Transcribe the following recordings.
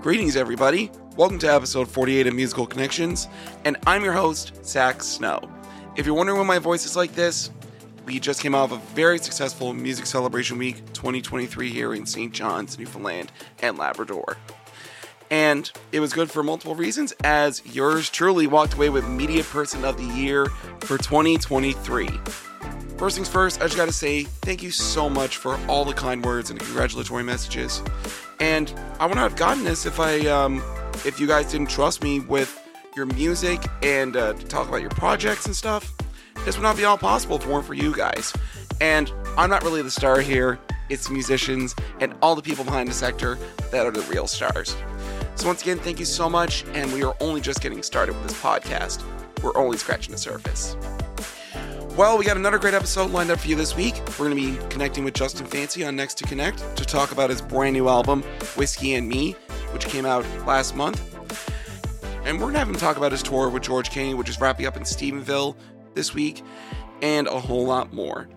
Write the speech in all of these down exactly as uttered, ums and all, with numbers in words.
Greetings, everybody. Welcome to episode forty-eight of Musical Connections, and I'm your host, Zach Snow. If you're wondering why my voice is like this, we just came out of a very successful Music Celebration Week twenty twenty-three here in Saint John's, Newfoundland and Labrador. And it was good for multiple reasons, as yours truly walked away with Media Person of the Year for twenty twenty-three. First things first, I just gotta say thank you so much for all the kind words and congratulatory messages. And I wouldn't have gotten this if I, um, if you guys didn't trust me with your music and uh, to talk about your projects and stuff. This would not be all possible if it weren't for you guys. And I'm not really the star here. It's musicians and all the people behind the sector that are the real stars. So once again, thank you so much, and we are only just getting started with this podcast. We're only scratching the surface. Well, we got another great episode lined up for you this week. We're going to be connecting with Justin Fancy on Next to Connect to talk about his brand new album, Whiskey and Me, which came out last month. And we're going to have him talk about his tour with George Canyon, which is wrapping up in Stephenville this week, and a whole lot more.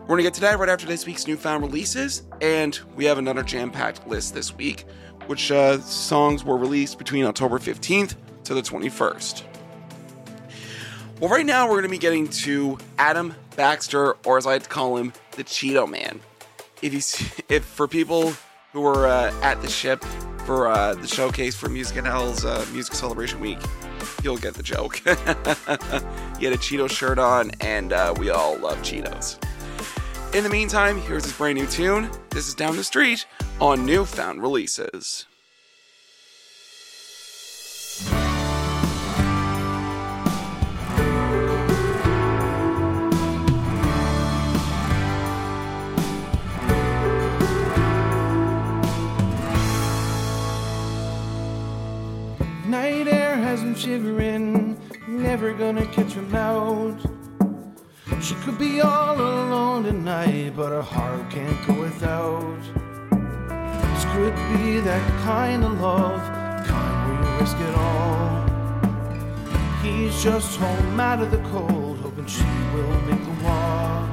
We're going to get to that right after this week's Newfound Releases, and we have another jam-packed list this week, which uh, songs were released between October fifteenth to the twenty-first. Well, right now we're going to be getting to Adam Baxter, or as I like to call him, the Cheeto Man. If you, see, if for people who were uh, at the ship for uh, the showcase for Music N L's uh, Music Celebration Week, you'll get the joke. He had a Cheeto shirt on, and uh, we all love Cheetos. In the meantime, here's his brand new tune. This is Down the Street on Newfound Releases. Night air has him shivering, never gonna catch him out. She could be all alone tonight, but her heart can't go without. This could be that kind of love, kind where you risk it all. He's just home out of the cold, hoping she will make the walk.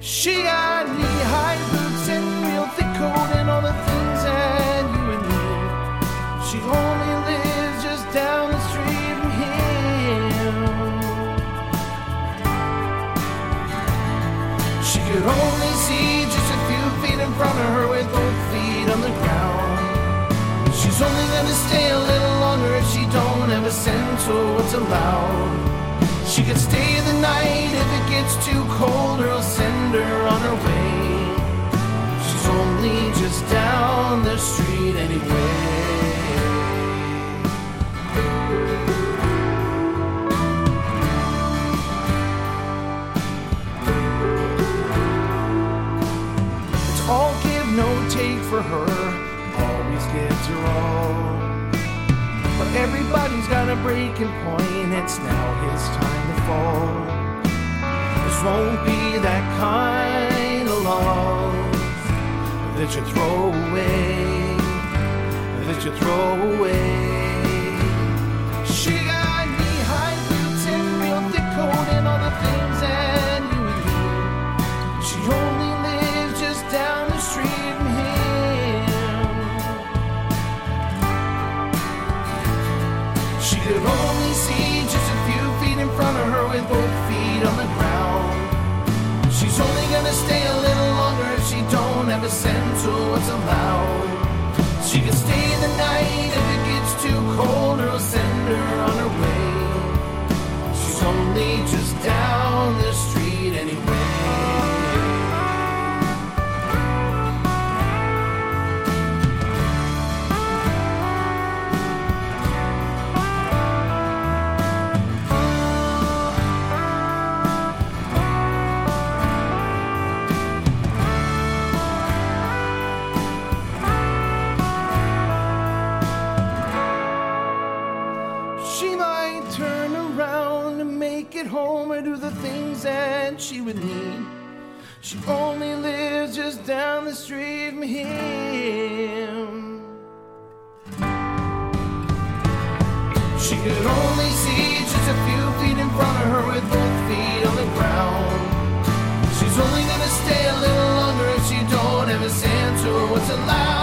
She got knee-high boots and real thick coat and all the things that you and me. She only lives just down the street from him. She could only see just a few feet in front of her with both feet on the ground. She's only gonna stay a little longer if she don't have a sense of what's allowed. She could stay the night if it gets too cold, or I'll send her on her way. She's only just down the street anyway. Take for her, always gives her all. But everybody's got a breaking point, it's now his time to fall. This won't be that kind of love that you throw away, that you throw away. She got knee-high boots and real thick coat and all the things that you would do. She only lives just down the street. She could only see just a few feet in front of her with both feet on the ground. She's only gonna stay a little longer if she don't have a sense of what's allowed. She could stay the night if it gets too cold, or I'll send her on her way. She's only just down the street anyway. She would need. She only lives just down the street from him. She could only see just a few feet in front of her with both feet on the ground. She's only gonna stay a little longer if she don't have a sense of what's allowed.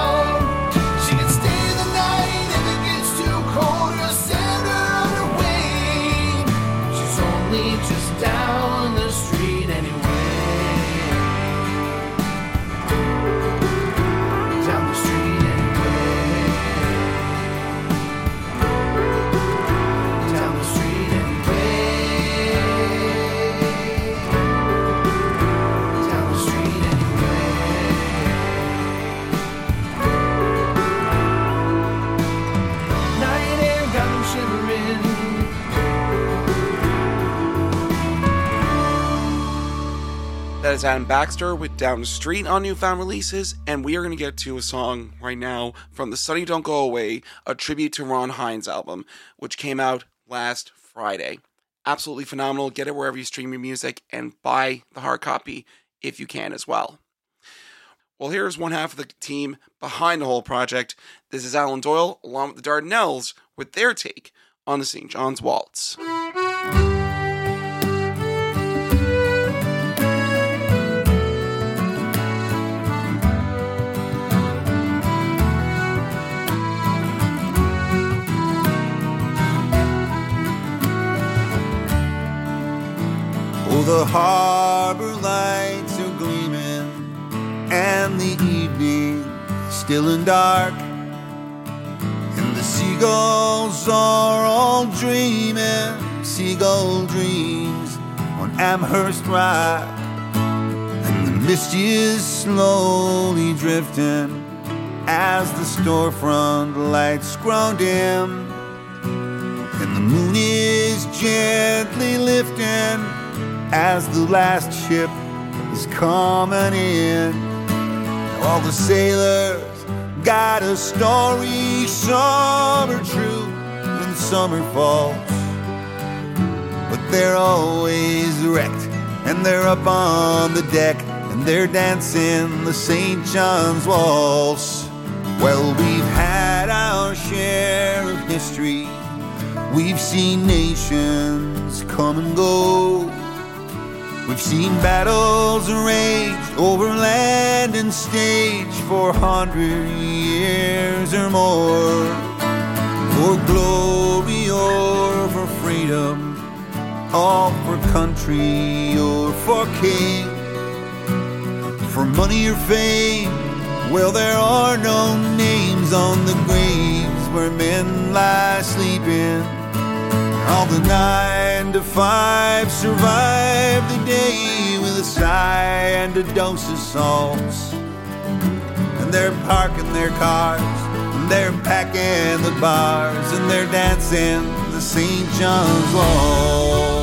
is Adam Baxter with Down the Street on Newfound Releases, and we are going to get to a song right now from the Sunny Don't Go Away, a tribute to Ron Hynes album, which came out last Friday. Absolutely phenomenal. Get it wherever you stream your music, and buy the hard copy if you can as well. Well, here's one half of the team behind the whole project. This is Alan Doyle, along with the Dardanelles, with their take on the Saint John's Waltz. Oh, the harbor lights are gleaming, and the evening still in dark, and the seagulls are all dreaming seagull dreams on Amherst Rock, and the mist is slowly drifting as the storefront lights grow dim, and the moon is gently lifting as the last ship is coming in. All the sailors got a story, some are true and some are false, but they're always wrecked, and they're up on the deck, and they're dancing the Saint John's Waltz. Well, we've had our share of history, we've seen nations come and go, we've seen battles raged over land and stage for a hundred years or more. For glory or for freedom, all for country or for king, for money or fame, well, there are no names on the graves where men lie sleeping. All the nine to five survive the day with a sigh and a dose of salts, and they're parking their cars, and they're packing the bars, and they're dancing the Saint John's Waltz.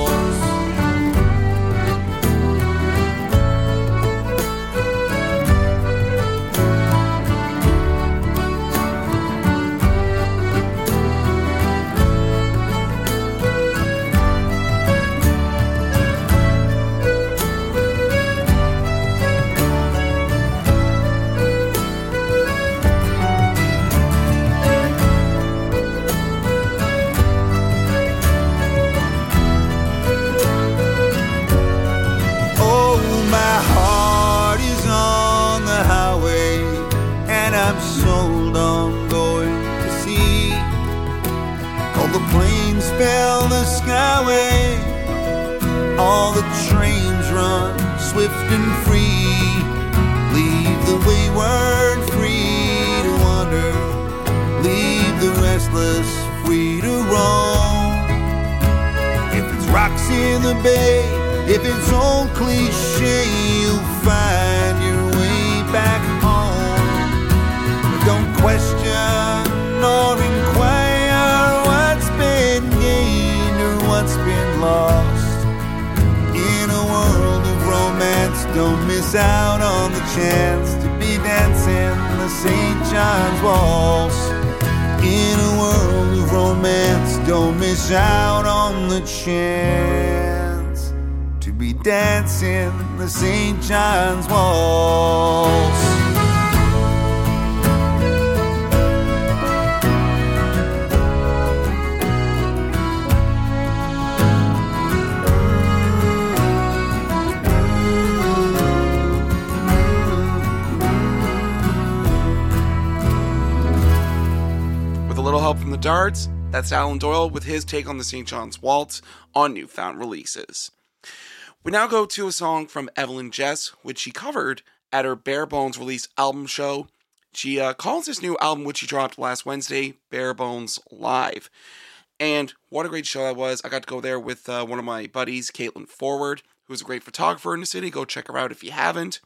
Dards, that's Alan Doyle with his take on the Saint John's Waltz on Newfound Releases. We now go to a song from Evelyn Jess, which she covered at her Bare Bones release album show. She uh, calls this new album, which she dropped last Wednesday, Bare Bones Live. And what a great show that was. I got to go there with uh, one of my buddies, Caitlin Forward, who's a great photographer in the city. Go check her out if you haven't.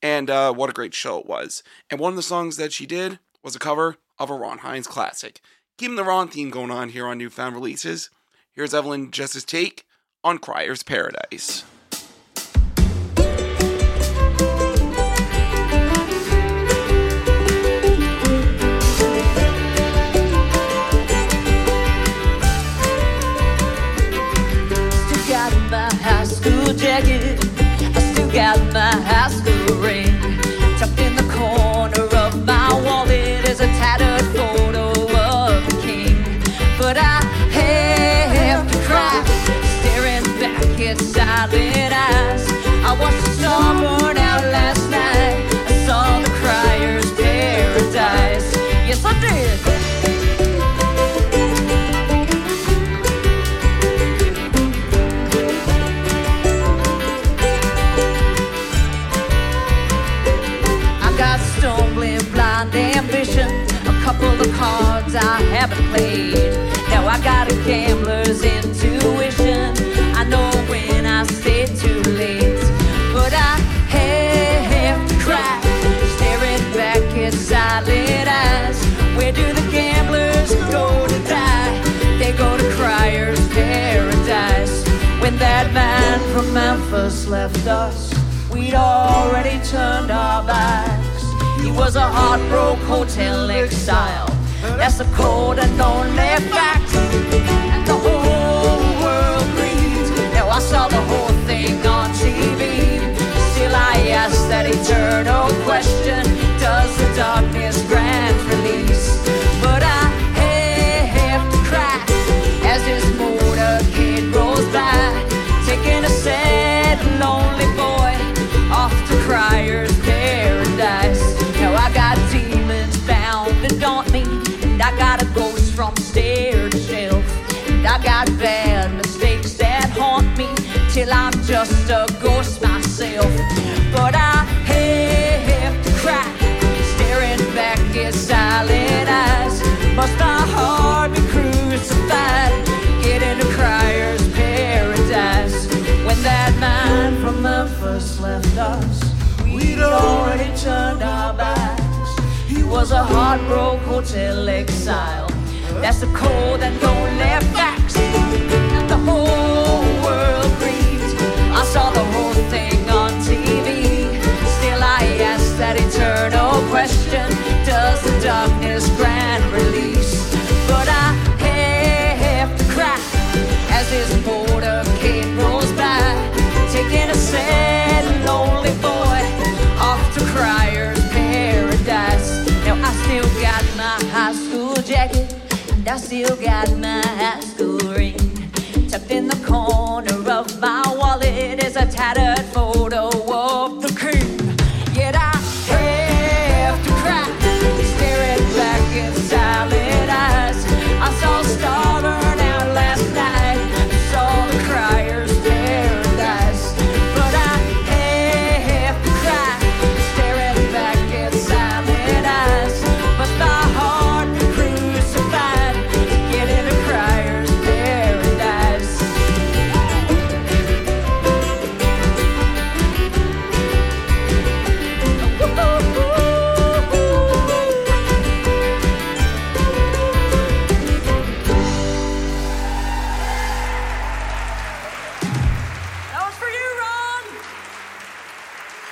And uh, what a great show it was. And one of the songs that she did was a cover of a Ron Hynes classic. Keeping the Ron theme going on here on Newfound Releases, here's Evelyn Jess's take on Cryer's Paradise. open eyes. I watched the star burn out last night. I saw the Cryer's Paradise. Yes, I did. The cards I haven't played. Now I got a gambler's intuition. I know when I stay too late, but I have to cry, staring back at silent eyes. Where do the gamblers go to die? They go to Cryer's Paradise. When that man from Memphis left us, we'd already turned our backs. He was a heartbroken hotel exile. That's a cold and lonely fact. And the whole world grieves. Now I saw the whole thing on T V. Still I ask that eternal question, does the darkness grant release? But I have to cry as this motorcade rolls by, taking a sad and lonely boy off to Cryer's Paradise. I got demons bound that daunt me, and I got a ghost from stair to shelf, and I got bad mistakes that haunt me till I'm just a ghost myself. But I have to cry, staring back at silent eyes. Must my heart be crucified, getting to Cryer's Paradise? When that man from Memphis left us, we'd already turned our backs. He was a heartbroken hotel exile. That's the cold and lonely facts. And the whole world grieves. I saw the whole thing on T V. Still I ask that eternal question, does the darkness grant release? But I have to cry as this motorcade rolls by, taking a sad and lonely boy off to Cryer's Paradise. Now I still got my high school jacket, and I still got my high school ring. Tucked in the corner of my wallet is a tattered photo of the king. Yet I have to cry, staring back in silent eyes. I saw a star burn out last night. I saw the Cryer's Paradise. But I have to cry,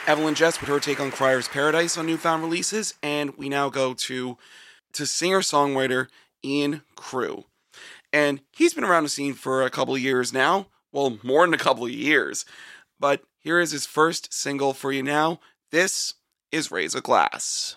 Evelyn Jess with her take on Cryer's Paradise on Newfound Releases, and we now go to to singer-songwriter Ian Crewe. And he's been around the scene for a couple of years now, well, more than a couple of years, but here is his first single for you now. This is Raise a Glass.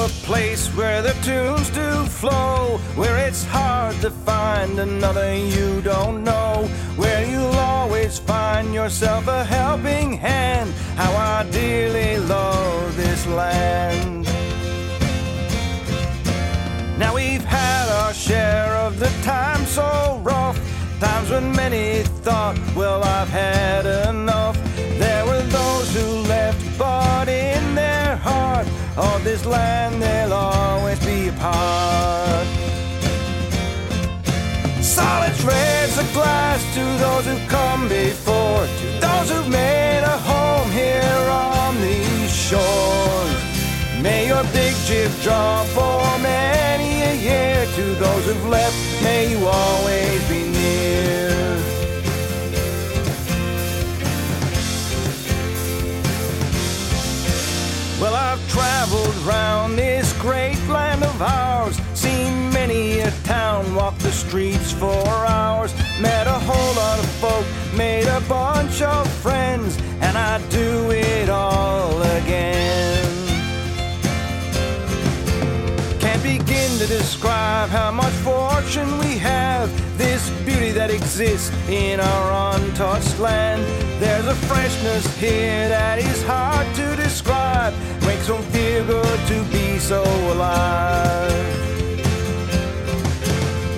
A place where the tunes do flow, where it's hard to find another you don't know, where you'll always find yourself a helping hand. How I dearly love this land. Now we've had our share of the time so rough, times when many thought, well, I've had enough. There were those who left, but in their heart of this land they'll always be a part. So let's raise a glass to those who come before, to those who've made a home here on these shores. May your big ship draw for many a year. To those who've left, may you always be near. Well, I've traveled round this great land of ours, seen many a town, walked the streets for hours. Met a whole lot of folk, made a bunch of friends, and I'd do it all again. Can't begin to describe how much fortune we have, this beauty that exists in our untouched land. There's a freshness here that is hard to describe, makes one feel good to be so alive.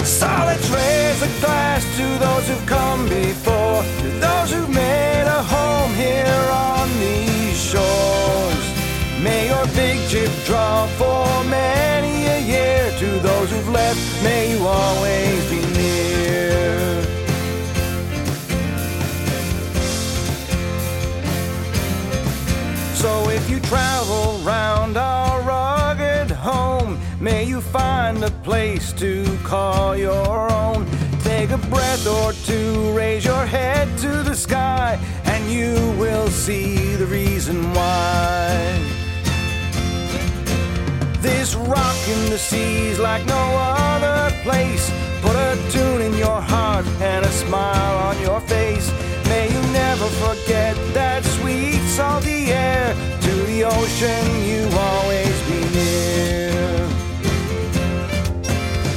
So let's raise a glass to those who've come before, to those who've made a home here on these shores. May your big chip draw for many a year. To those who've left, may you always be near. So if you travel round our rugged home, may you find a place to call your own. Take a breath or two, raise your head to the sky, and you will see the reason why. This rock in the sea's like no other place. Put a tune in your heart and a smile on your face. May you never forget that sweet salty air. To the ocean you always be near.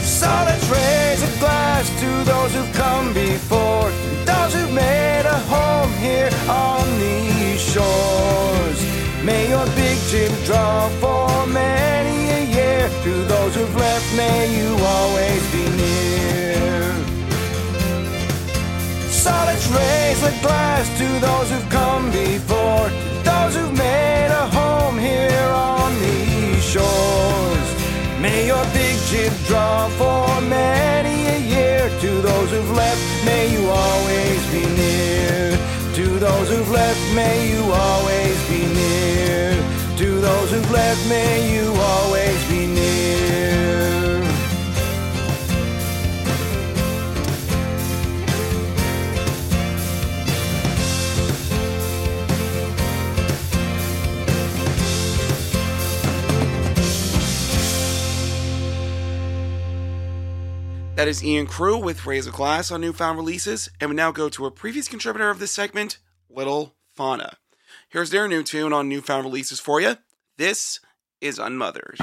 So let's raise a glass to those who've come before, those who've made a home here on these shores. May your big chip draw for many a year. To those who've left, may you always be near. So let's raise a glass to those who've come before, those who've made a home here on these shores. May your big chip draw for many a year. To those who've left, may you always be near. To those who've left, may you always be near. To those who've left, may you always be near. That is Ian Crewe with Raise a Glass on Newfound Releases, and we now go to a previous contributor of this segment, Little Fauna. Here's their new tune on Newfound Releases for you. This is Unmothered.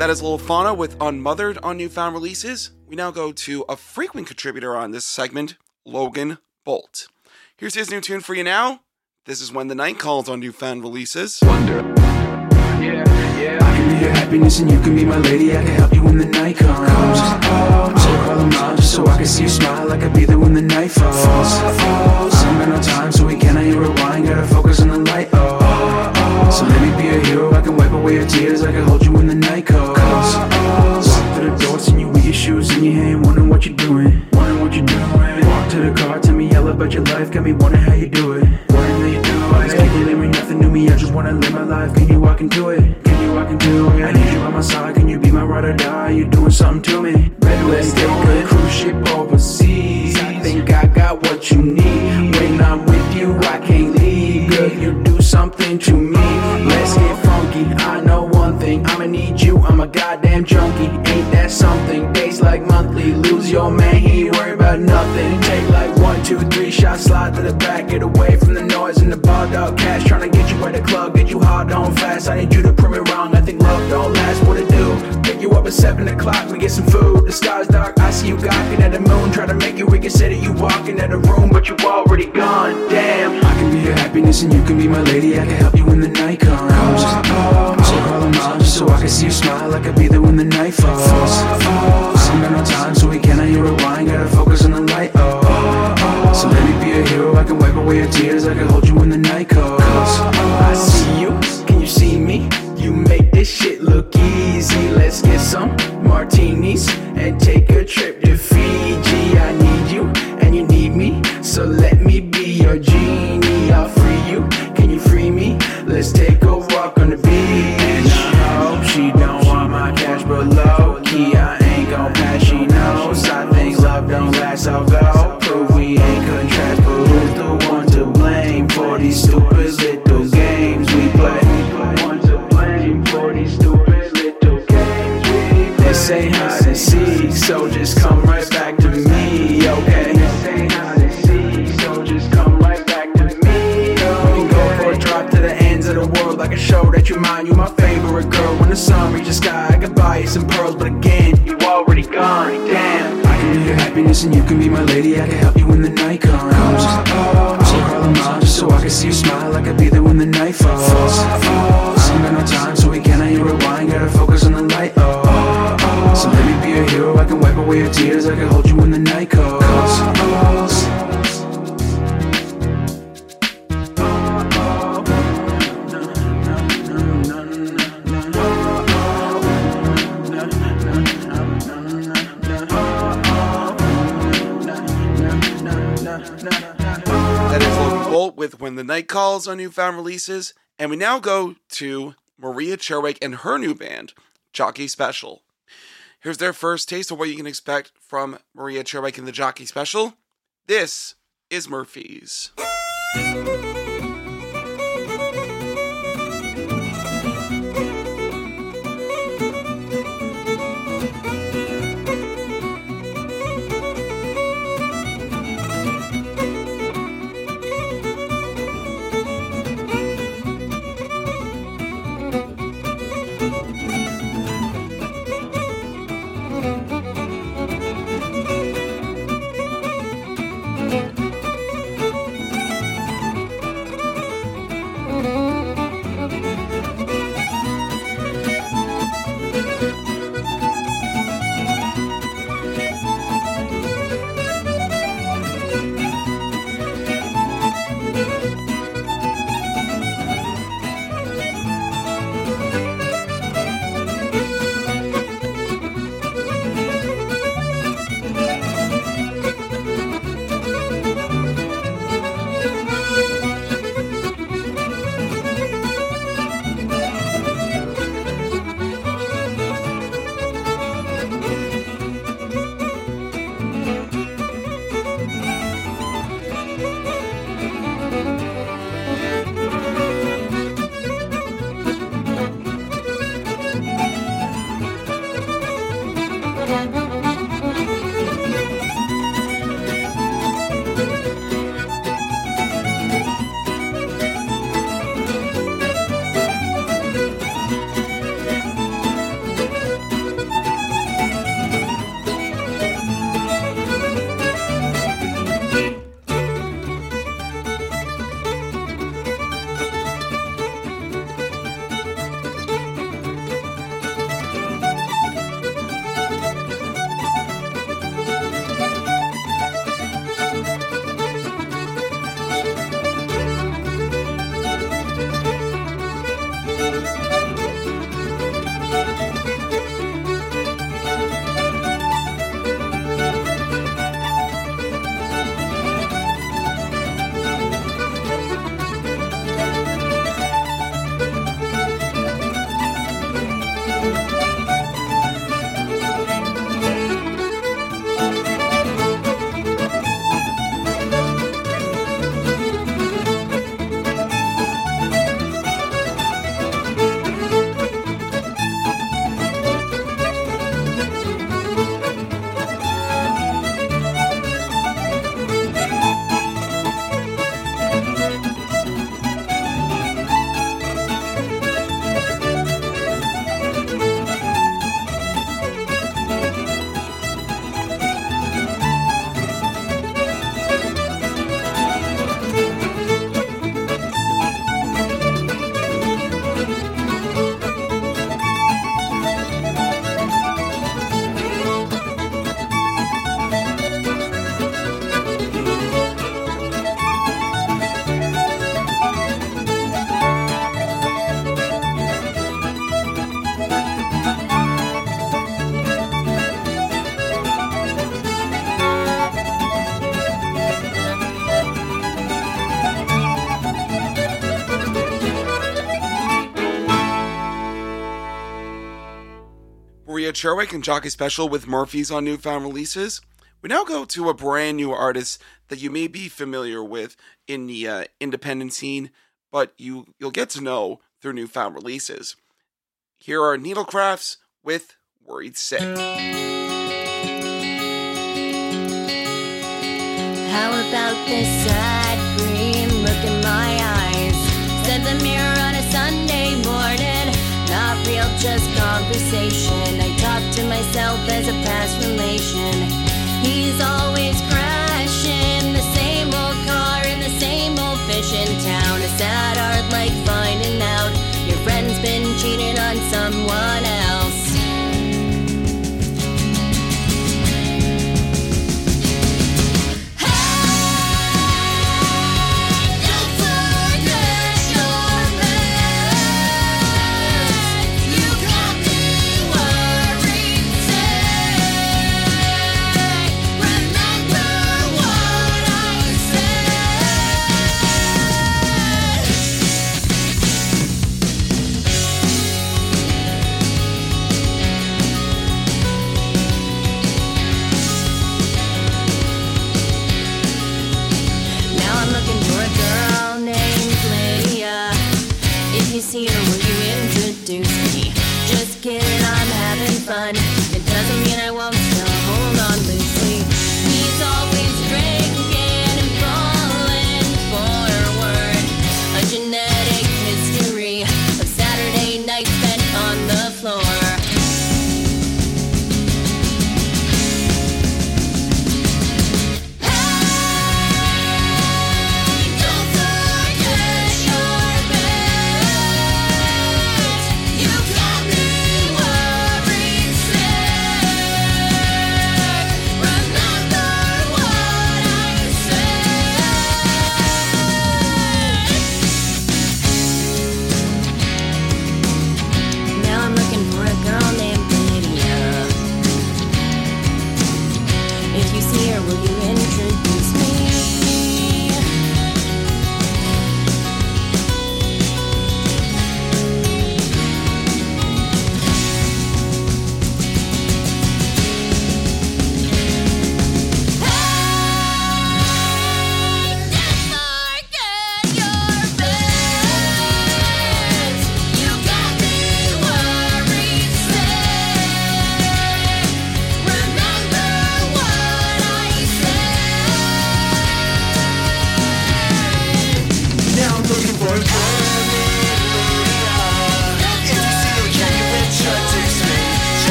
That is Little Fauna with Unmothered on Newfound Releases. We now go to a frequent contributor on this segment, Logan Bolt. Here's his new tune for you now. This is When the Night Calls on Newfound Releases. Wonder. Yeah, yeah. I can be your happiness and you can be my lady. I can help you when the night comes. Oh, so call them out just so I can see you smile. I could be there when the night falls. falls. I'm in no time, so we cannot rewind. Gotta focus on the light. Oh, oh. So let me be a hero. I can wipe away your tears. I can hold you when the night calls. Oh, walk through the door, see you with your shoes in your hand, wondering what you're doing. Wondering what you're doing. Walk to the car, tell me all about your life. Got me wondering how you do it. Wondering how you do it. It's people that mean nothing to me. I just wanna live my life. Can you walk into it? Can you walk into it? I need you by my side. Can you be my ride or die? You're doing something to me. Let's take a cruise ship overseas. I think I got what you need. When I'm with you, I can't leave. Girl, you do something to me. Let's get funky. I know one thing. I'ma need you. I'm a goddamn junkie. Ain't that something? Days like monthly. Lose your man. He ain't worried about nothing. Take like one, two, three shots. Slide to the back. Get away from the noise and the bar dog cash. Tryna get you at the club. Get you hard on fast. I need you to prove me wrong. I think love don't last. What it do? Pick you up at seven o'clock. We get some food. The sky's dark. I see you gawking at the moon. Try to make you reconsider. You walking at a room. But you already gone. Damn. I can be your happiness and you can be my lady. I can help you when the night comes. So call them out just so I can see you smile. I could be there when the night falls. I'm got no time, so we cannot rewind. Gotta focus on the light. Oh, oh. So let me be a hero. I can wipe away your tears. I can hold you when the night calls. I see you. Can you see me? You make this shit look easy. Let's get some martinis and take a trip to Fiji. I need you and you need me, so let me be your genie. I'll free you, can you free me? Let's take a walk on the beach. And I hope she don't want my cash, but low key I ain't gon' pass. She knows I think love don't last. I'll go prove we ain't contrast, but who's the one to blame for these stupid little games we play? This ain't hide and seek, so just come right back to me, okay? This ain't hide and seek, so just come right back to me, okay? We can go for a drop to the ends of the world. I can show that you mine, you my favorite girl. When the sun reaches sky, I can buy you some pearls. But again, you already gone, damn. I can be your happiness and you can be my lady. I can help you when the night comes. So call them out just so I can see you smile. I could be there when the night falls. I'm got no time, so we cannot rewind. Gotta focus on the light, oh. So let me be a hero, I can wipe away your tears. I can hold you when the night calls. That is Logan Bolt with When the Night Calls on Newfound Releases. And we now go to Maria Cherwick and her new band, Jockey Special. Here's their first taste of what you can expect from Maria Cherwick in the Jockey Special. This is Murphy's. Maria Cherwick and Jockey Special with Murphy's on Newfound Releases. We now go to a brand new artist that you may be familiar with in the uh, independent scene, but you, you'll get to know through Newfound Releases. Here are Needlecrafts with Worried Sick. How about this sad green look in my eyes? Said the mirror on a Sunday morning. Not real, just conversation. I talk to myself as a past relation. He's always crashing the same old car in the same old fish in town. A sad art like finding out your friend's been cheating on someone else. Here, will you introduce me? Just kidding, I'm having fun. It doesn't mean I won't still hold on loosely. He's always drinking and falling forward. A genetic history of Saturday nights spent on the floor.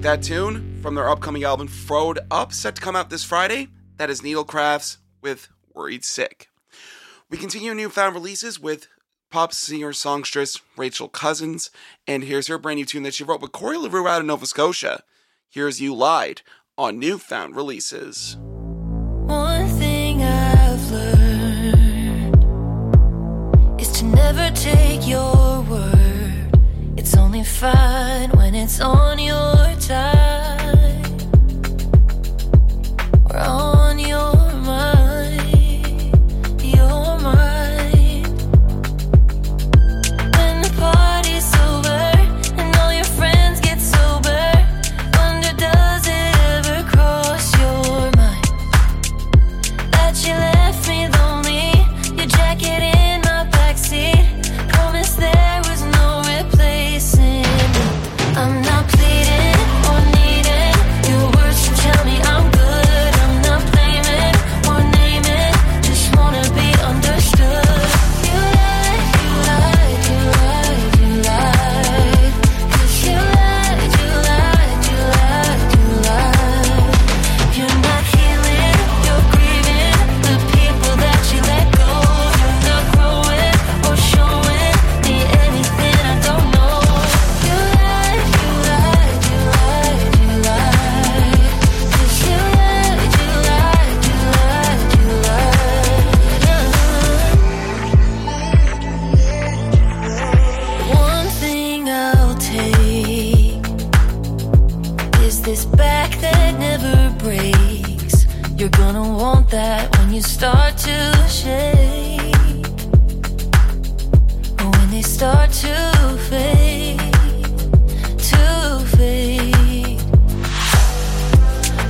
That tune from their upcoming album Frow'd Up, set to come out this Friday. That is Needlecrafts with Worried Sick. We continue Newfound Releases with pop singer-songstress Rachel Cousins, and here's her brand new tune that she wrote with Corey LaRue out of Nova Scotia. Here's You Lied on Newfound Releases. One thing I've learned is to never take your word. It's only fine when it's on your time or on your mind, your mind. When the party's over and all your friends get sober, wonder does it ever cross your mind that you left me lonely, your jacket in my backseat, promise there was no I'm not pleading or want that when you start to shake, or when they start to fade, to fade.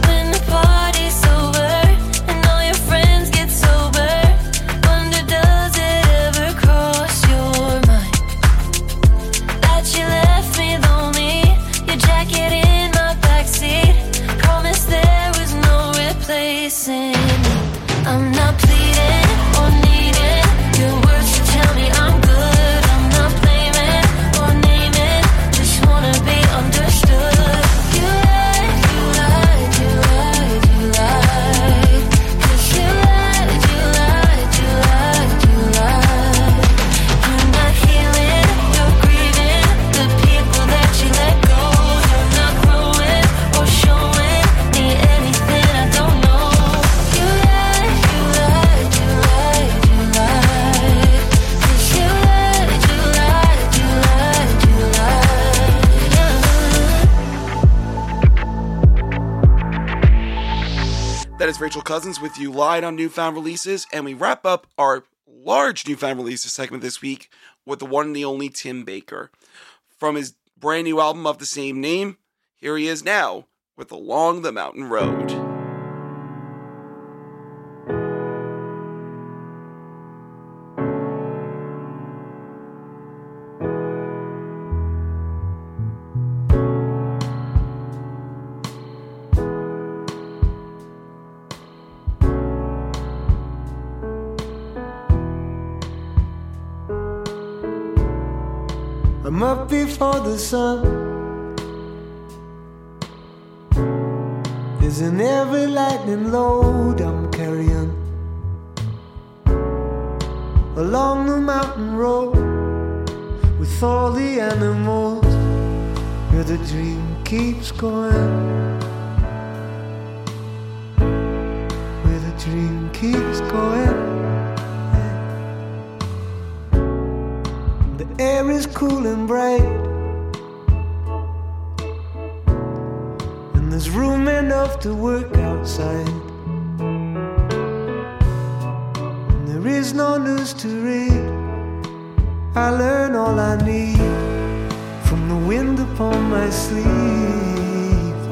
When the party's over and all your friends get sober, wonder does it ever cross your mind that you left me lonely, your jacket in my backseat, promise there was no replacing. I'm not pleading or needing your words to tell me I'm good. That is Rachel Cousins with You Lied on Newfound Releases, and we wrap up our large Newfound Releases segment this week with the one and the only Tim Baker. From his brand new album of the same name, here he is now with Along the Mountain Road. I'm up before the sun is in every lightning load I'm carrying. Along the mountain road with all the animals, where the dream keeps going, where the dream keeps going. The air is cool and bright, and there's room enough to work outside, and there is no news to read. I learn all I need from the wind upon my sleeve,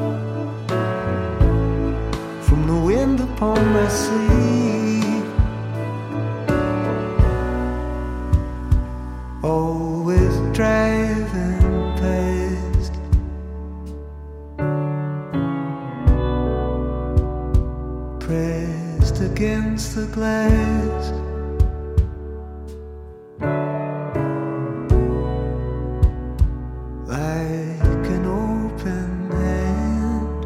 from the wind upon my sleeve. Always driving past. Pressed against the glass. Like an open hand.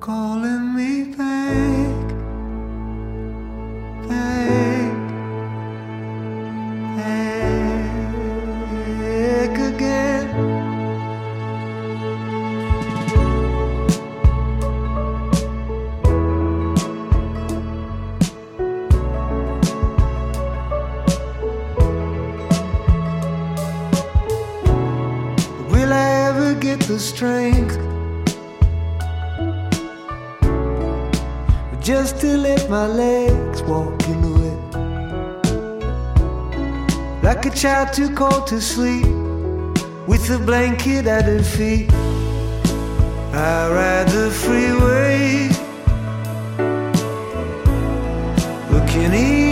Calling me back. The strength just to let my legs walk into it, like a child too cold to sleep with a blanket at her feet. I ride the freeway looking east.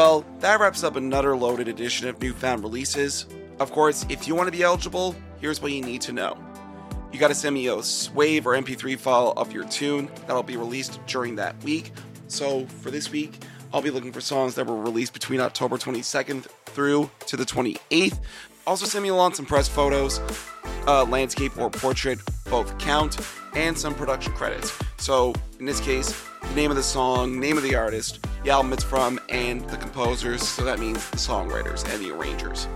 Well, that wraps up another loaded edition of Newfound Releases. Of course, if you want to be eligible, here's what you need to know. You gotta send me a SWAVE or M P three file of your tune that'll be released during that week. So for this week, I'll be looking for songs that were released between October twenty-second through to the twenty-eighth. Also send me along some press photos, uh, landscape or portrait, both count, and some production credits. So in this case, the name of the song, name of the artist, the album it's from, and the composers, so that means the songwriters and the arrangers.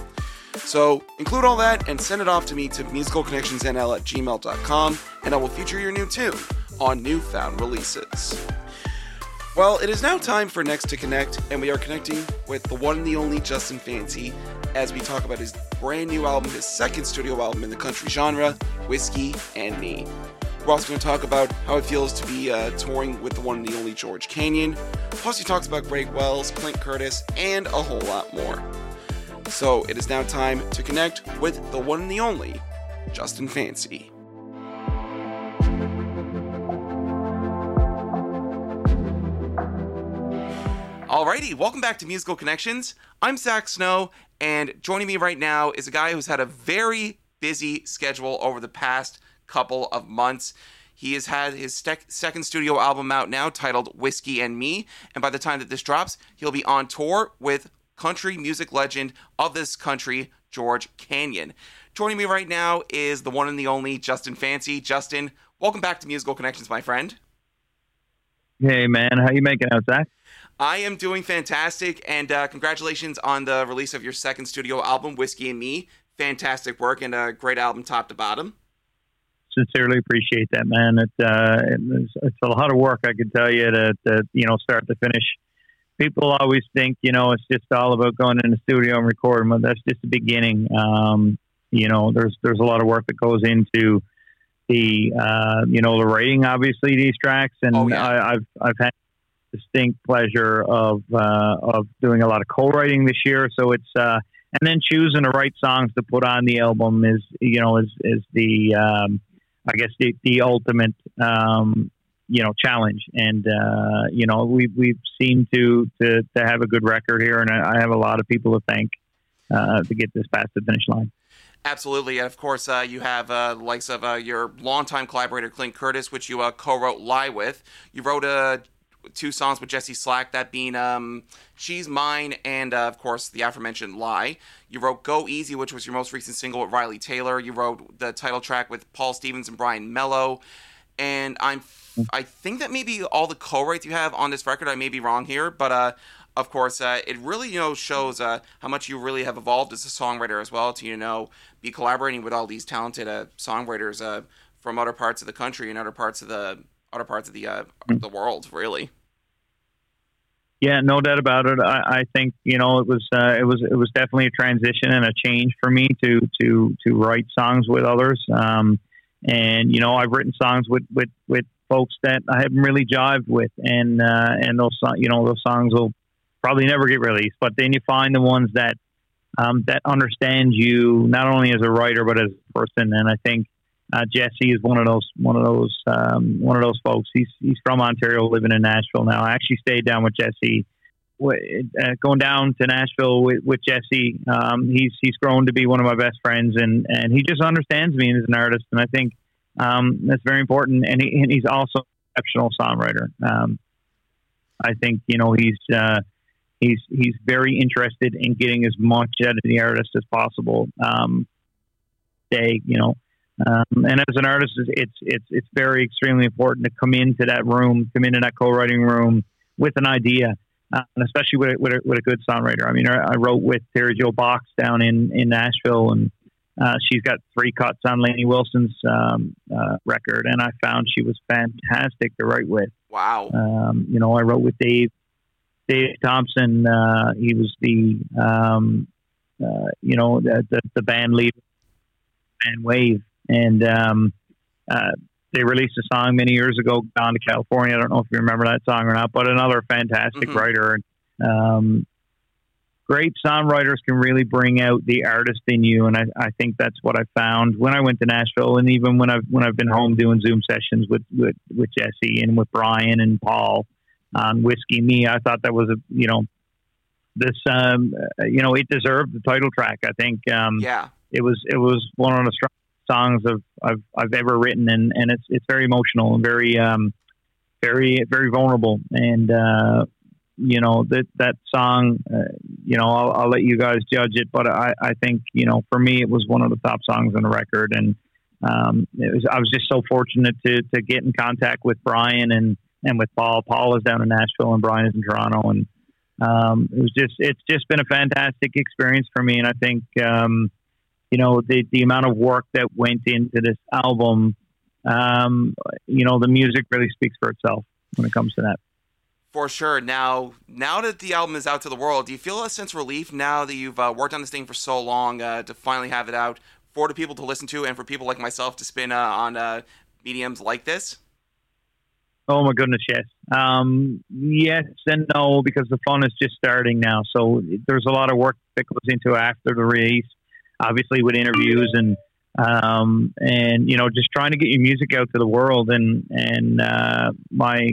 So include all that and send it off to me to musical connections n l at gmail dot com, and I will feature your new tune on Newfound Releases. Well, it is now time for Next to Connect, and we are connecting with the one and the only Justin Fancy as we talk about his brand new album, his second studio album in the country genre, Whiskey and Me. We're also going to talk about how it feels to be uh, touring with the one and the only George Canyon. Plus, he talks about Greg Wells, Clint Curtis, and a whole lot more. So it is now time to connect with the one and the only Justin Fancy. Alrighty, welcome back to Musical Connections. I'm Zach Snow, and joining me right now is a guy who's had a very busy schedule over the past couple of months. He has had his sec- second studio album out now, titled Whiskey and Me, and by the time that this drops, he'll be on tour with country music legend of this country, George Canyon. Joining me right now is the one and the only Justin Fancy. Justin, welcome back to Musical Connections, my friend. Hey, man. How you making out, Zach? I am doing fantastic, and uh, congratulations on the release of your second studio album, Whiskey and Me. Fantastic work and a great album top to bottom. Sincerely appreciate that, man. It, uh, it's, it's a lot of work, I can tell you, to, to you know, start to finish. People always think, you know, it's just all about going in the studio and recording, but that's just the beginning. Um, you know, there's there's a lot of work that goes into the, uh, you know, the writing, obviously, these tracks. And oh, yeah. I, I've I've had distinct pleasure of uh, of doing a lot of co-writing this year. So it's, uh, and then choosing the right songs to put on the album is, you know, is, is the, um, I guess, the, the ultimate um you know, challenge. And, uh, you know, we, we seem to, to, to have a good record here, and I, I have a lot of people to thank, uh, to get this past the finish line. Absolutely. And of course, uh, you have, uh, the likes of, uh, your longtime collaborator, Clint Curtis, which you, uh, co-wrote Lie With. You wrote, uh, two songs with Jesse Slack, that being, um, She's Mine. And, uh, of course, the aforementioned Lie. You wrote Go Easy, which was your most recent single with Riley Taylor. You wrote the title track with Paul Stevens and Brian Mello. And I'm, I think that maybe all the co-writes you have on this record, I may be wrong here, but uh, of course, uh, it really, you know, shows uh, how much you really have evolved as a songwriter as well to, you know, be collaborating with all these talented uh, songwriters uh, from other parts of the country and other parts of the other parts of the uh, the world, really. Yeah, no doubt about it. I, I think, you know, it was uh, it was it was definitely a transition and a change for me to to to write songs with others. Um, and you know, I've written songs with with with folks that I haven't really jived with, and uh, and those you know those songs will probably never get released. But then you find the ones that um, that understand you not only as a writer but as a person. And I think uh, Jesse is one of those one of those um, one of those folks. He's he's from Ontario, living in Nashville now. I actually stayed down with Jesse, uh, going down to Nashville with, with Jesse. Um, he's he's grown to be one of my best friends, and and he just understands me as an artist. And I think. Um, that's very important. And, he, and he's also an exceptional songwriter. Um, I think, you know, he's, uh, he's, he's very interested in getting as much out of the artist as possible. Um, they, you know, um, and as an artist, it's, it's, it's very extremely important to come into that room, come into that co-writing room with an idea, uh, and especially with, with, a, with a good songwriter. I mean, I, I wrote with Terry Jo Box down in, in Nashville, and, Uh, she's got three cuts on Lainey Wilson's um, uh, record, and I found she was fantastic to write with. Wow. Um, you know, I wrote with Dave Dave Thompson. Uh, he was the, um, uh, you know, the, the, the band leader, Band Wave. And um, uh, they released a song many years ago, Gone to California. I don't know if you remember that song or not, but another fantastic mm-hmm. writer. Um Great songwriters can really bring out the artist in you, and I, I think that's what I found when I went to Nashville, and even when I've when I've been home doing Zoom sessions with with, with Jesse and with Brian and Paul on um, Whiskey Me. I thought that was a you know this, um, you know, it deserved the title track. I think, um, yeah, it was, it was one of the strongest songs of, I've, I've ever written. And, and it's, it's very emotional and very, um, very, very vulnerable. And, uh, you know, that, that song, uh, you know, I'll, I'll let you guys judge it, but I, I think, you know, for me, it was one of the top songs on the record. And, um, it was, I was just so fortunate to, to get in contact with Brian and, and with Paul. Paul is down in Nashville and Brian is in Toronto. And, um, it was just, it's just been a fantastic experience for me. And I think, um, you know, the, the amount of work that went into this album, um, you know, the music really speaks for itself when it comes to that. For sure. Now, now that the album is out to the world, do you feel a sense of relief now that you've uh, worked on this thing for so long uh, to finally have it out for the people to listen to and for people like myself to spin uh, on uh, mediums like this? Oh, my goodness, yes. Um, yes and no, because the fun is just starting now. So there's a lot of work that goes into after the release, obviously with interviews and, um, and you know, just trying to get your music out to the world. And, and uh, my...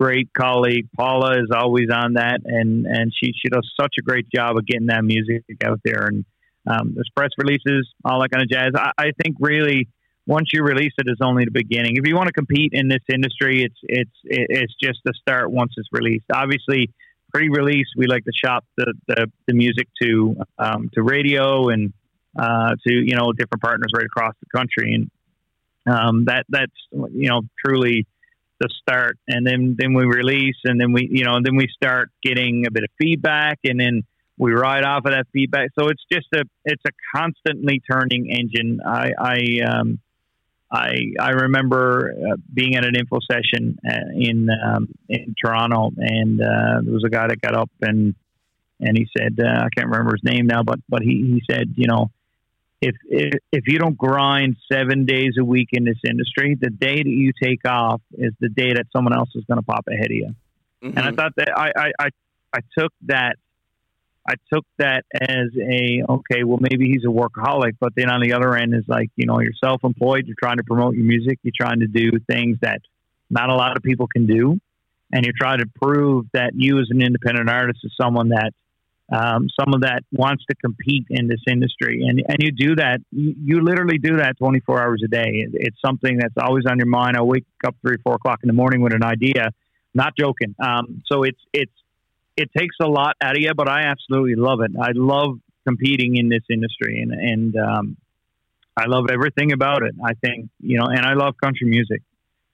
great colleague Paula is always on that, and and she she does such a great job of getting that music out there. And um there's press releases, all that kind of jazz. I, I think really once you release it is only the beginning. If you want to compete in this industry, it's it's it's just the start once it's released. Obviously pre-release we like to shop the the, the music to um to radio and uh to you know different partners right across the country, and um that that's you know truly the start. And then then we release, and then we you know and then we start getting a bit of feedback, and then we ride off of that feedback. So it's just a it's a constantly turning engine. I I um I I remember uh, being at an info session uh, in um, in Toronto, and uh, there was a guy that got up and and he said uh, I can't remember his name now, but but he, he said you know if, if if you don't grind seven days a week in this industry, the day that you take off is the day that someone else is going to pop ahead of you. Mm-hmm. And I thought that I, I, I, I took that, I took that as a, okay, well maybe he's a workaholic, but then on the other end is like, you know, you're self-employed, you're trying to promote your music, you're trying to do things that not a lot of people can do. And you're trying to prove that you as an independent artist is someone that, Um, someone that wants to compete in this industry. And, and you do that, you, you literally do that twenty-four hours a day. It, it's something that's always on your mind. I wake up three or four o'clock in the morning with an idea, not joking. Um, so it's, it's, it takes a lot out of you, but I absolutely love it. I love competing in this industry, and, and, um, I love everything about it. I think, you know, and I love country music,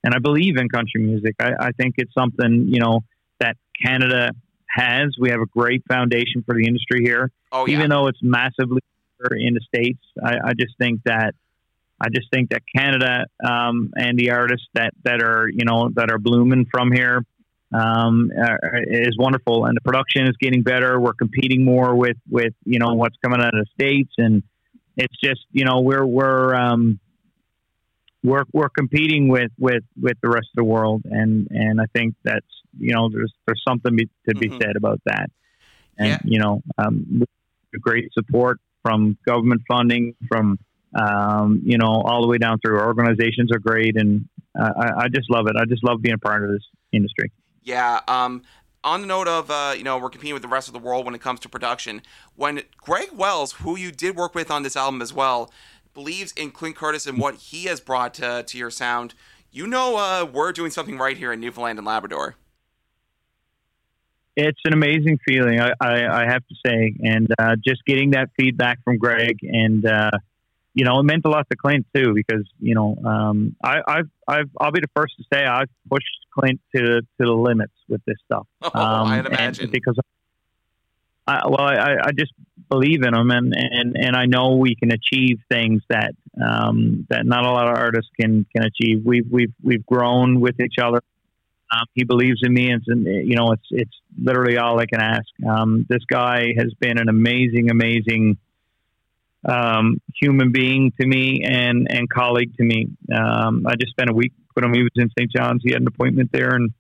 and I believe in country music. I, I think it's something, you know, that Canada has. We have a great foundation for the industry here. Oh, yeah. Even though it's massively in the States, I, I just think that I just think that Canada um, and the artists that, that are you know that are blooming from here um, are, is wonderful, and the production is getting better. We're competing more with, with you know what's coming out of the States, and it's just you know we're we're um, we're we're competing with, with, with the rest of the world, and, and I think that's. You know, there's there's something be, to be mm-hmm. said about that, and yeah. you know, um, great support from government funding, from um, you know, all the way down through. Organizations are great, and uh, I, I just love it. I just love being a part of this industry. Yeah. Um, on the note of uh, you know, we're competing with the rest of the world when it comes to production. When Greg Wells, who you did work with on this album as well, believes in Clint Curtis and what he has brought to to your sound, you know, uh, we're doing something right here in Newfoundland and Labrador. It's an amazing feeling, I, I, I have to say. And uh, just getting that feedback from Greg, and, uh, you know, it meant a lot to Clint, too, because, you know, um, I, I've, I've, I'll be the first to say I've pushed Clint to to the limits with this stuff. Oh, um, I'd imagine. Because, I, well, I, I just believe in him, and, and, and I know we can achieve things that um, that not a lot of artists can, can achieve. We've, we've, we've grown with each other. Um, he believes in me, and, and you know, it's it's literally all I can ask. Um, this guy has been an amazing, amazing um, human being to me, and, and colleague to me. Um, I just spent a week with him. He was in Saint John's. He had an appointment there, and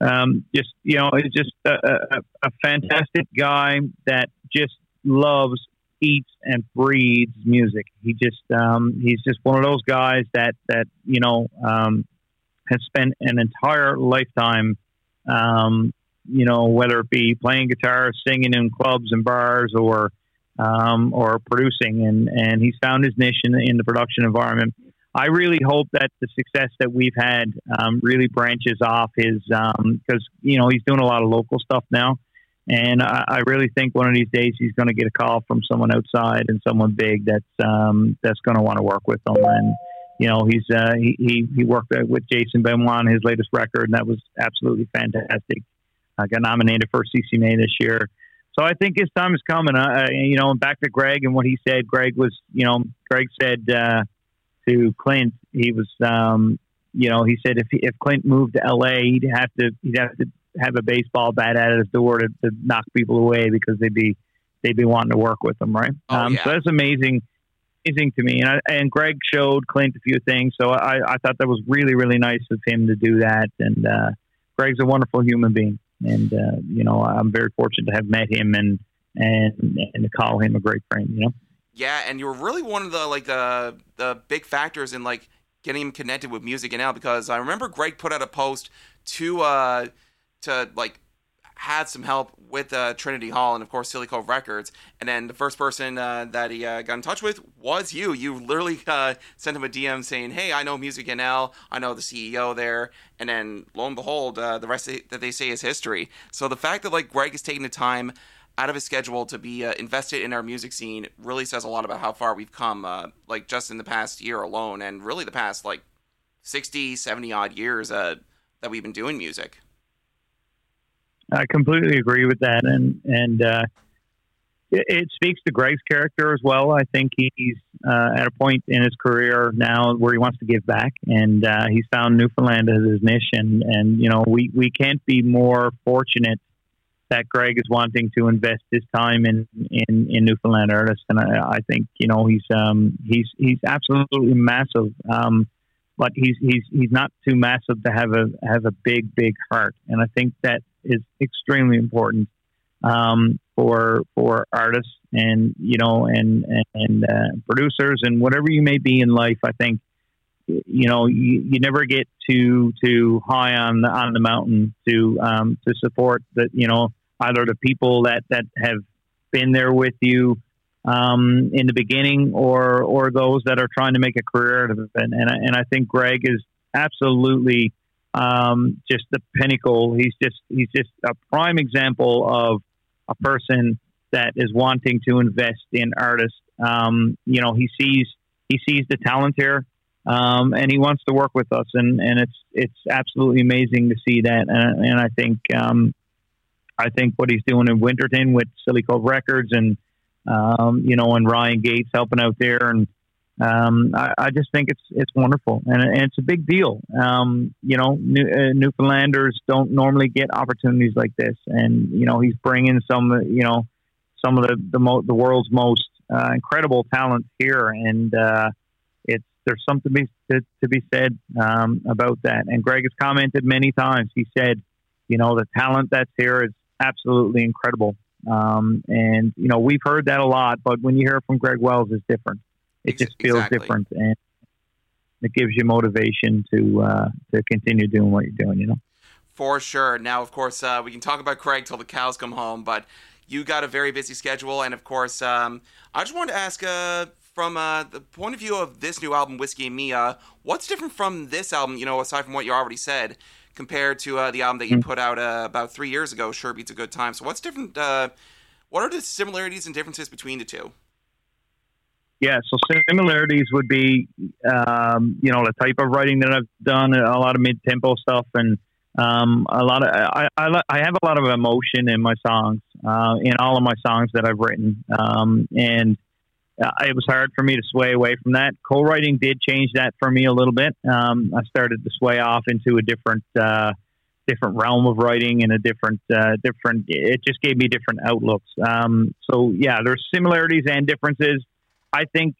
um, just you know, he's just a, a, a fantastic guy that just loves, eats, and breathes music. He just um, he's just one of those guys that that you know. Um, has spent an entire lifetime um, you know, whether it be playing guitar, singing in clubs and bars, or um, or producing. And, and he's found his niche in, in the production environment. I really hope that the success that we've had um, really branches off his, um, because, you know, he's doing a lot of local stuff now. And I, I really think one of these days he's going to get a call from someone outside and someone big that's um, that's going to want to work with him. And, you know, he's uh, he, he he worked with Jason Benoit on his latest record, and that was absolutely fantastic. I got nominated for C C M A this year. So I think his time is coming. I, you know, and back to Greg and what he said. Greg was, you know, Greg said uh, to Clint, he was, um, you know, he said if he, if Clint moved to L A, he'd have to he'd have to have a baseball bat at his door to, to knock people away, because they'd be they'd be wanting to work with him, right? Oh, um, yeah. So that's amazing, amazing to me. And I, and Greg showed Clint a few things, so I, I thought that was really really nice of him to do that. And uh, Greg's a wonderful human being. And, uh, you know, I'm very fortunate to have met him and, and, and to call him a great friend, you know? Yeah. And you were really one of the, like the, the big factors in like getting him connected with Music N L, because I remember Greg put out a post to, uh, to like had some help with, uh, Trinity Hall and of course, Silly Cove Records. And then the first person, uh, that he, uh, got in touch with was you. You literally, uh, sent him a D M saying, "Hey, I know Music N L. I know the C E O there." And then lo and behold, uh, the rest that they say is history. So the fact that like Greg is taking the time out of his schedule to be uh, invested in our music scene really says a lot about how far we've come, uh, like just in the past year alone, and really the past like sixty, seventy odd years, uh, that we've been doing music. I completely agree with that. And, and, uh, it, it speaks to Greg's character as well. I think he's, uh, at a point in his career now where he wants to give back, and, uh, he's found Newfoundland as his niche. And, and, you know, we, we can't be more fortunate that Greg is wanting to invest his time in, in, in Newfoundland artists. And I, I think, you know, he's, um, he's, he's absolutely massive. Um, but he's, he's, he's not too massive to have a, have a big, big heart. And I think that is extremely important um, for for artists and you know and and uh, producers and whatever you may be in life. I think you know you, you never get too too high on the on the mountain to um, to support that you know either the people that, that have been there with you um, in the beginning or or those that are trying to make a career out of it. And and I, and I think Greg is absolutely. Um, just the pinnacle. He's just he's just a prime example of a person that is wanting to invest in artists. Um, you know, he sees he sees the talent here, um, and he wants to work with us. And, and it's it's absolutely amazing to see that. And, and I think um, I think what he's doing in Winterton with Silly Cove Records and um, you know, and Ryan Gates helping out there and. Um, I, I just think it's it's wonderful, and, and it's a big deal. Um, you know, New, uh, Newfoundlanders don't normally get opportunities like this, and you know he's bringing some, you know, some of the the, mo- the world's most uh, incredible talent here, and uh, it's there's something to be, to, to be said um, about that. And Greg has commented many times. He said, you know, the talent that's here is absolutely incredible, um, and you know we've heard that a lot, but when you hear it from Greg Wells, it's different. It just feels exactly. different, and it gives you motivation to uh, to continue doing what you're doing, you know? For sure. Now, of course, uh, we can talk about Craig till the cows come home, but you got a very busy schedule. And, of course, um, I just wanted to ask uh, from uh, the point of view of this new album, Whiskey and Me, uh, what's different from this album, you know, aside from what you already said, compared to uh, the album that you mm-hmm. put out uh, about three years ago, Sure Beats a Good Time? So what's different? Uh, what are the similarities and differences between the two? Yeah, so similarities would be, um, you know, the type of writing that I've done, a lot of mid-tempo stuff, and um, a lot of I, I, I have a lot of emotion in my songs, uh, in all of my songs that I've written, um, and uh, it was hard for me to sway away from that. Co-writing did change that for me a little bit. Um, I started to sway off into a different, uh, different realm of writing and a different, uh, different. It just gave me different outlooks. Um, so yeah, there's similarities and differences. I think,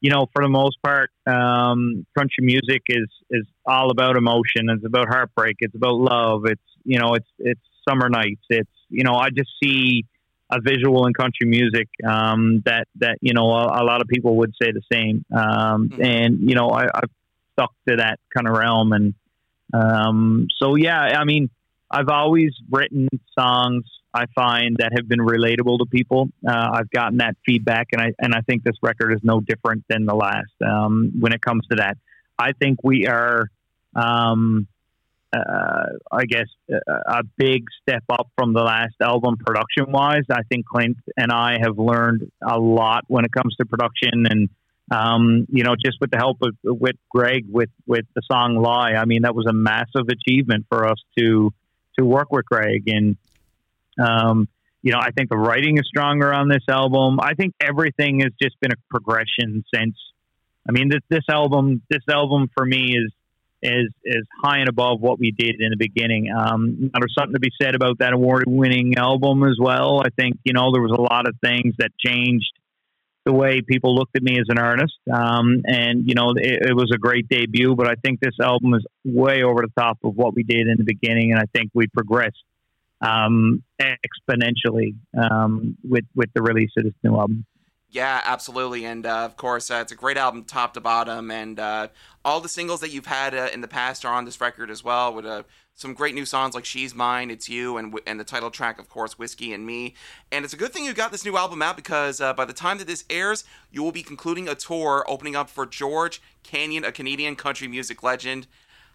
you know, for the most part, um, country music is, is all about emotion. It's about heartbreak. It's about love. It's, you know, it's, it's summer nights. It's, you know, I just see a visual in country music, um, that, that, you know, a, a lot of people would say the same. Um, mm-hmm. and, you know, I, I've stuck to that kind of realm. And, um, so yeah, I mean, I've always written songs I find that have been relatable to people. Uh, I've gotten that feedback, and I and I think this record is no different than the last um, when it comes to that. I think we are, um, uh, I guess, a, a big step up from the last album production-wise. I think Clint and I have learned a lot when it comes to production, and um, you know, just with the help of with Greg with with the song "Lie." I mean, that was a massive achievement for us to. to work with Greg. And, um, you know, I think the writing is stronger on this album. I think everything has just been a progression since, I mean, this, this album, this album for me is, is, is high and above what we did in the beginning. Um, there's something to be said about that award winning album as well. I think, you know, there was a lot of things that changed the way people looked at me as an artist. Um, and, you know, it, it was a great debut, but I think this album is way over the top of what we did in the beginning. And I think we progressed um, exponentially um, with, with the release of this new album. Yeah, absolutely. And uh, of course, uh, it's a great album top to bottom. And uh, all the singles that you've had uh, in the past are on this record as well, with uh, some great new songs like She's Mine, It's You, and and the title track, of course, Whiskey and Me. And it's a good thing you got this new album out, because uh, by the time that this airs, you will be concluding a tour opening up for George Canyon, a Canadian country music legend.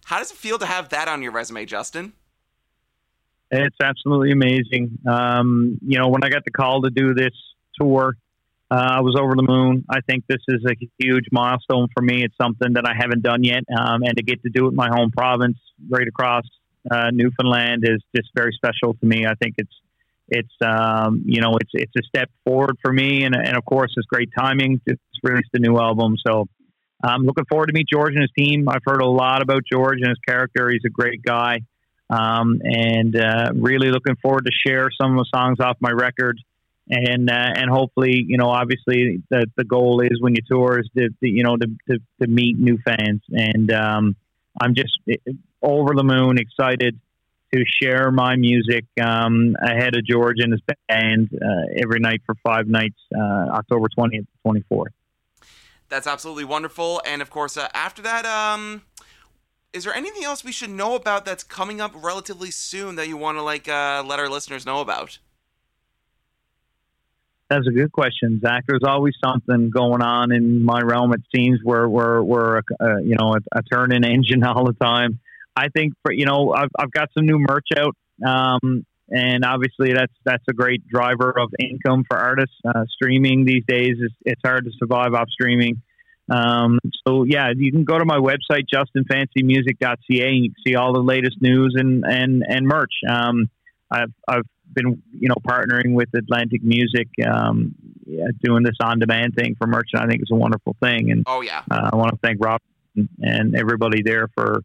How does it feel to have that on your resume, Justin? It's absolutely amazing. Um, you know, when I got the call to do this tour, Uh, I was over the moon. I think this is a huge milestone for me. It's something that I haven't done yet. Um, and to get to do it in my home province, right across uh, Newfoundland, is just very special to me. I think it's, it's um, you know, it's it's a step forward for me. And, and of course, it's great timing to release the new album. So I'm looking forward to meet George and his team. I've heard a lot about George and his character. He's a great guy. Um, and uh, really looking forward to share some of the songs off my record. And, uh, and hopefully, you know, obviously the, the goal is when you tour is to, to you know, to, to, to meet new fans. And, um, I'm just over the moon excited to share my music, um, ahead of George and his band, uh, every night for five nights, uh, October twentieth to twenty-fourth. That's absolutely wonderful. And of course, uh, after that, um, is there anything else we should know about that's coming up relatively soon that you want to like, uh, let our listeners know about? That's a good question, Zach. There's always something going on in my realm. It seems we're we're we're uh, you know a, a turning engine all the time. I think for you know I've I've got some new merch out, um, and obviously that's that's a great driver of income for artists. Uh, streaming these days is it's hard to survive off streaming. Um, so yeah, you can go to my website justin fancy music dot c a and you can see all the latest news and and and merch. Um, I've I've been, you know, partnering with Atlantic Music, um, yeah, doing this on-demand thing for merch, and I think it's a wonderful thing. And oh yeah, uh, I want to thank Rob and, and everybody there for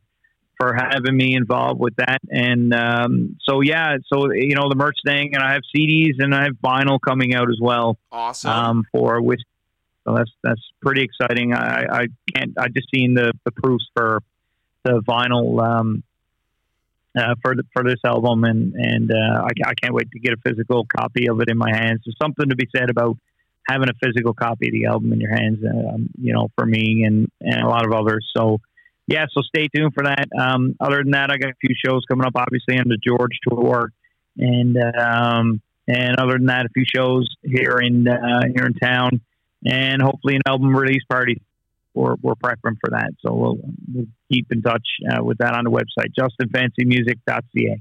for having me involved with that. And um, so yeah, so you know the merch thing, and I have C Ds and I have vinyl coming out as well. Awesome. Um, for which, so that's that's pretty exciting. I, I can't. I just seen the the proofs for the vinyl. Um, Uh, for the, for this album, and and uh, I, I can't wait to get a physical copy of it in my hands. There's something to be said about having a physical copy of the album in your hands, um, you know, for me and, and a lot of others. So, yeah, so stay tuned for that. Um, other than that, I got a few shows coming up, obviously, on the George tour, and um, and other than that, a few shows here in uh, here in town, and hopefully an album release party. We're, we're prepping for that. So we'll, we'll keep in touch uh, with that on the website, justin fancy music dot c a.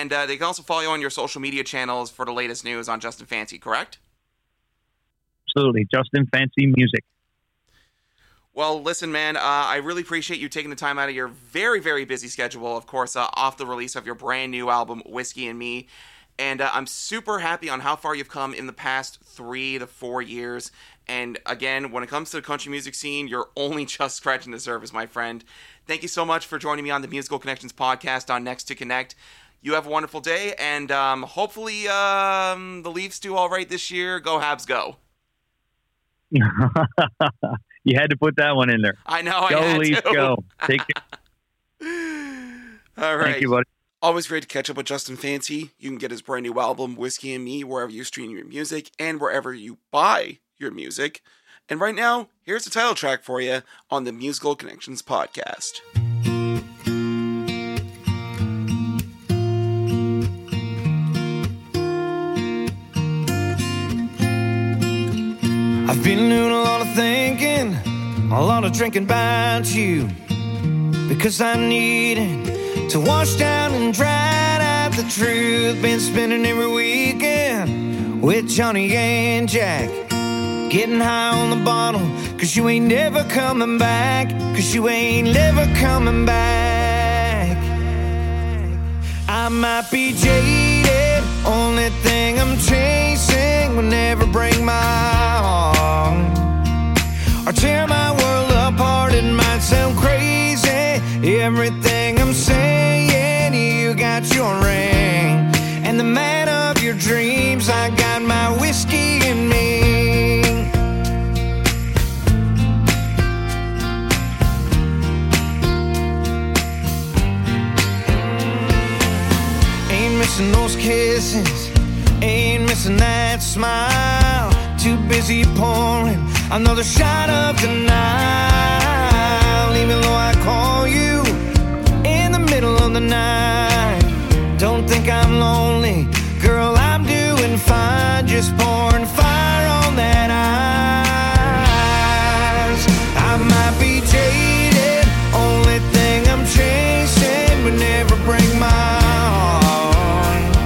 And uh, they can also follow you on your social media channels for the latest news on Justin Fancy, correct? Absolutely. Justin Fancy Music. Well, listen, man, uh, I really appreciate you taking the time out of your very, very busy schedule, of course, uh, off the release of your brand new album, Whiskey and Me. And uh, I'm super happy on how far you've come in the past three to four years. And again, when it comes to the country music scene, you're only just scratching the surface, my friend. Thank you so much for joining me on the Musical Connections podcast on Next to Connect. You have a wonderful day, and um, hopefully um, the Leafs do all right this year. Go Habs, go. You had to put that one in there. I know, I had to. Go Leafs, go. Take care. All right. Thank you, buddy. Always great to catch up with Justin Fancy. You can get his brand new album, Whiskey and Me, wherever you stream your music and wherever you buy your music. And right now, here's the title track for you on the Musical Connections podcast. I've been doing a lot of thinking, a lot of drinking about you, because I'm needing to wash down and drown out the truth. Been spending every weekend with Johnny and Jack, getting high on the bottle, 'cause you ain't never coming back, 'cause you ain't never coming back. I might be jaded, only thing I'm chasing will never break my heart or tear my world apart. It might sound crazy, everything I'm saying. You got your ring and the man of your dreams. I got my whiskey and me. Ain't missing those kisses, ain't missing that smile. Too busy pouring another shot of denial. Even though I call you in the middle of the night, don't think I'm lonely, girl, I'm doing fine. Just pouring fire on that ice. I might be jaded, only thing I'm chasing would never break my heart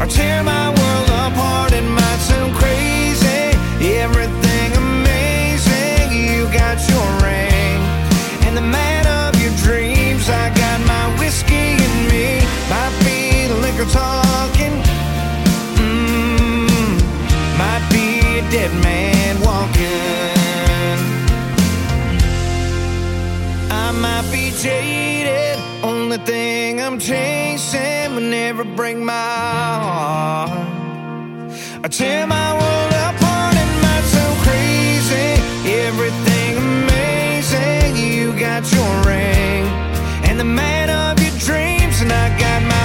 or tear my world apart. It might sound crazy, everything talking, mm, might be a dead man walking. I might be jaded, only thing I'm chasing will never break my heart I tear my world apart. It might sound crazy, everything amazing. You got your ring and the man of your dreams, and I got my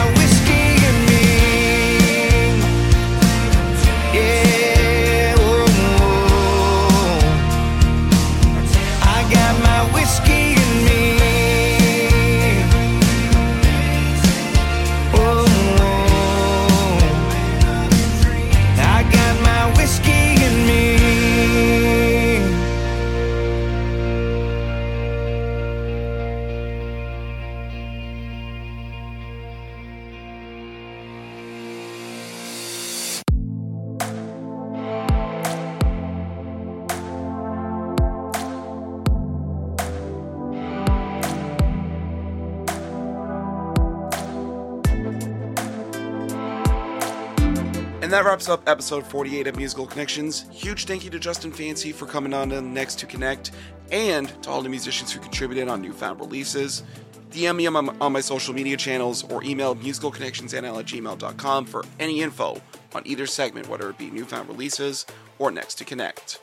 That wraps up episode forty-eight of Musical Connections. Huge thank you to Justin Fancy for coming on to Next to Connect, and to all the musicians who contributed on Newfound Releases. D M me on my, on my social media channels or email musicalconnectionsnl at gmail dot com for any info on either segment, whether it be Newfound Releases or Next to Connect.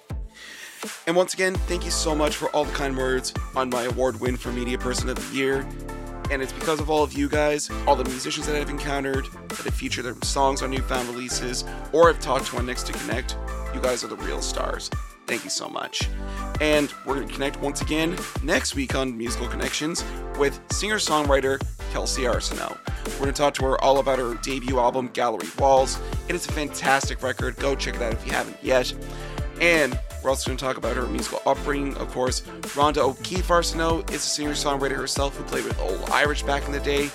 And once again, thank you so much for all the kind words on my award win for Media Person of the Year. And it's because of all of you guys, all the musicians that I've encountered, that have featured their songs on Newfound Releases, or have talked to on Next to Connect, you guys are the real stars. Thank you so much. And we're going to connect once again next week on Musical Connections with singer-songwriter Kelsey Arsenault. We're going to talk to her all about her debut album, Gallery Walls. It is a fantastic record. Go check it out if you haven't yet. And we're also going to talk about her musical upbringing, of course. Rhonda O'Keefe Arsenault is a singer-songwriter herself who played with Old Irish back in the day.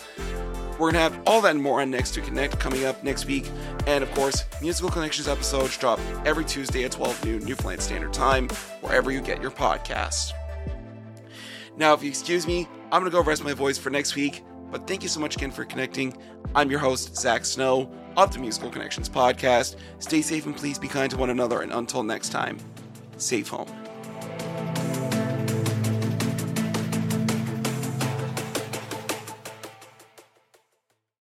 We're going to have all that and more on Next to Connect coming up next week. And, of course, Musical Connections episodes drop every Tuesday at twelve noon Newfoundland Standard Time, wherever you get your podcasts. Now, if you excuse me, I'm going to go rest my voice for next week. But thank you so much again for connecting. I'm your host, Zach Snow, of the Musical Connections podcast. Stay safe and please be kind to one another. And until next time, safe home.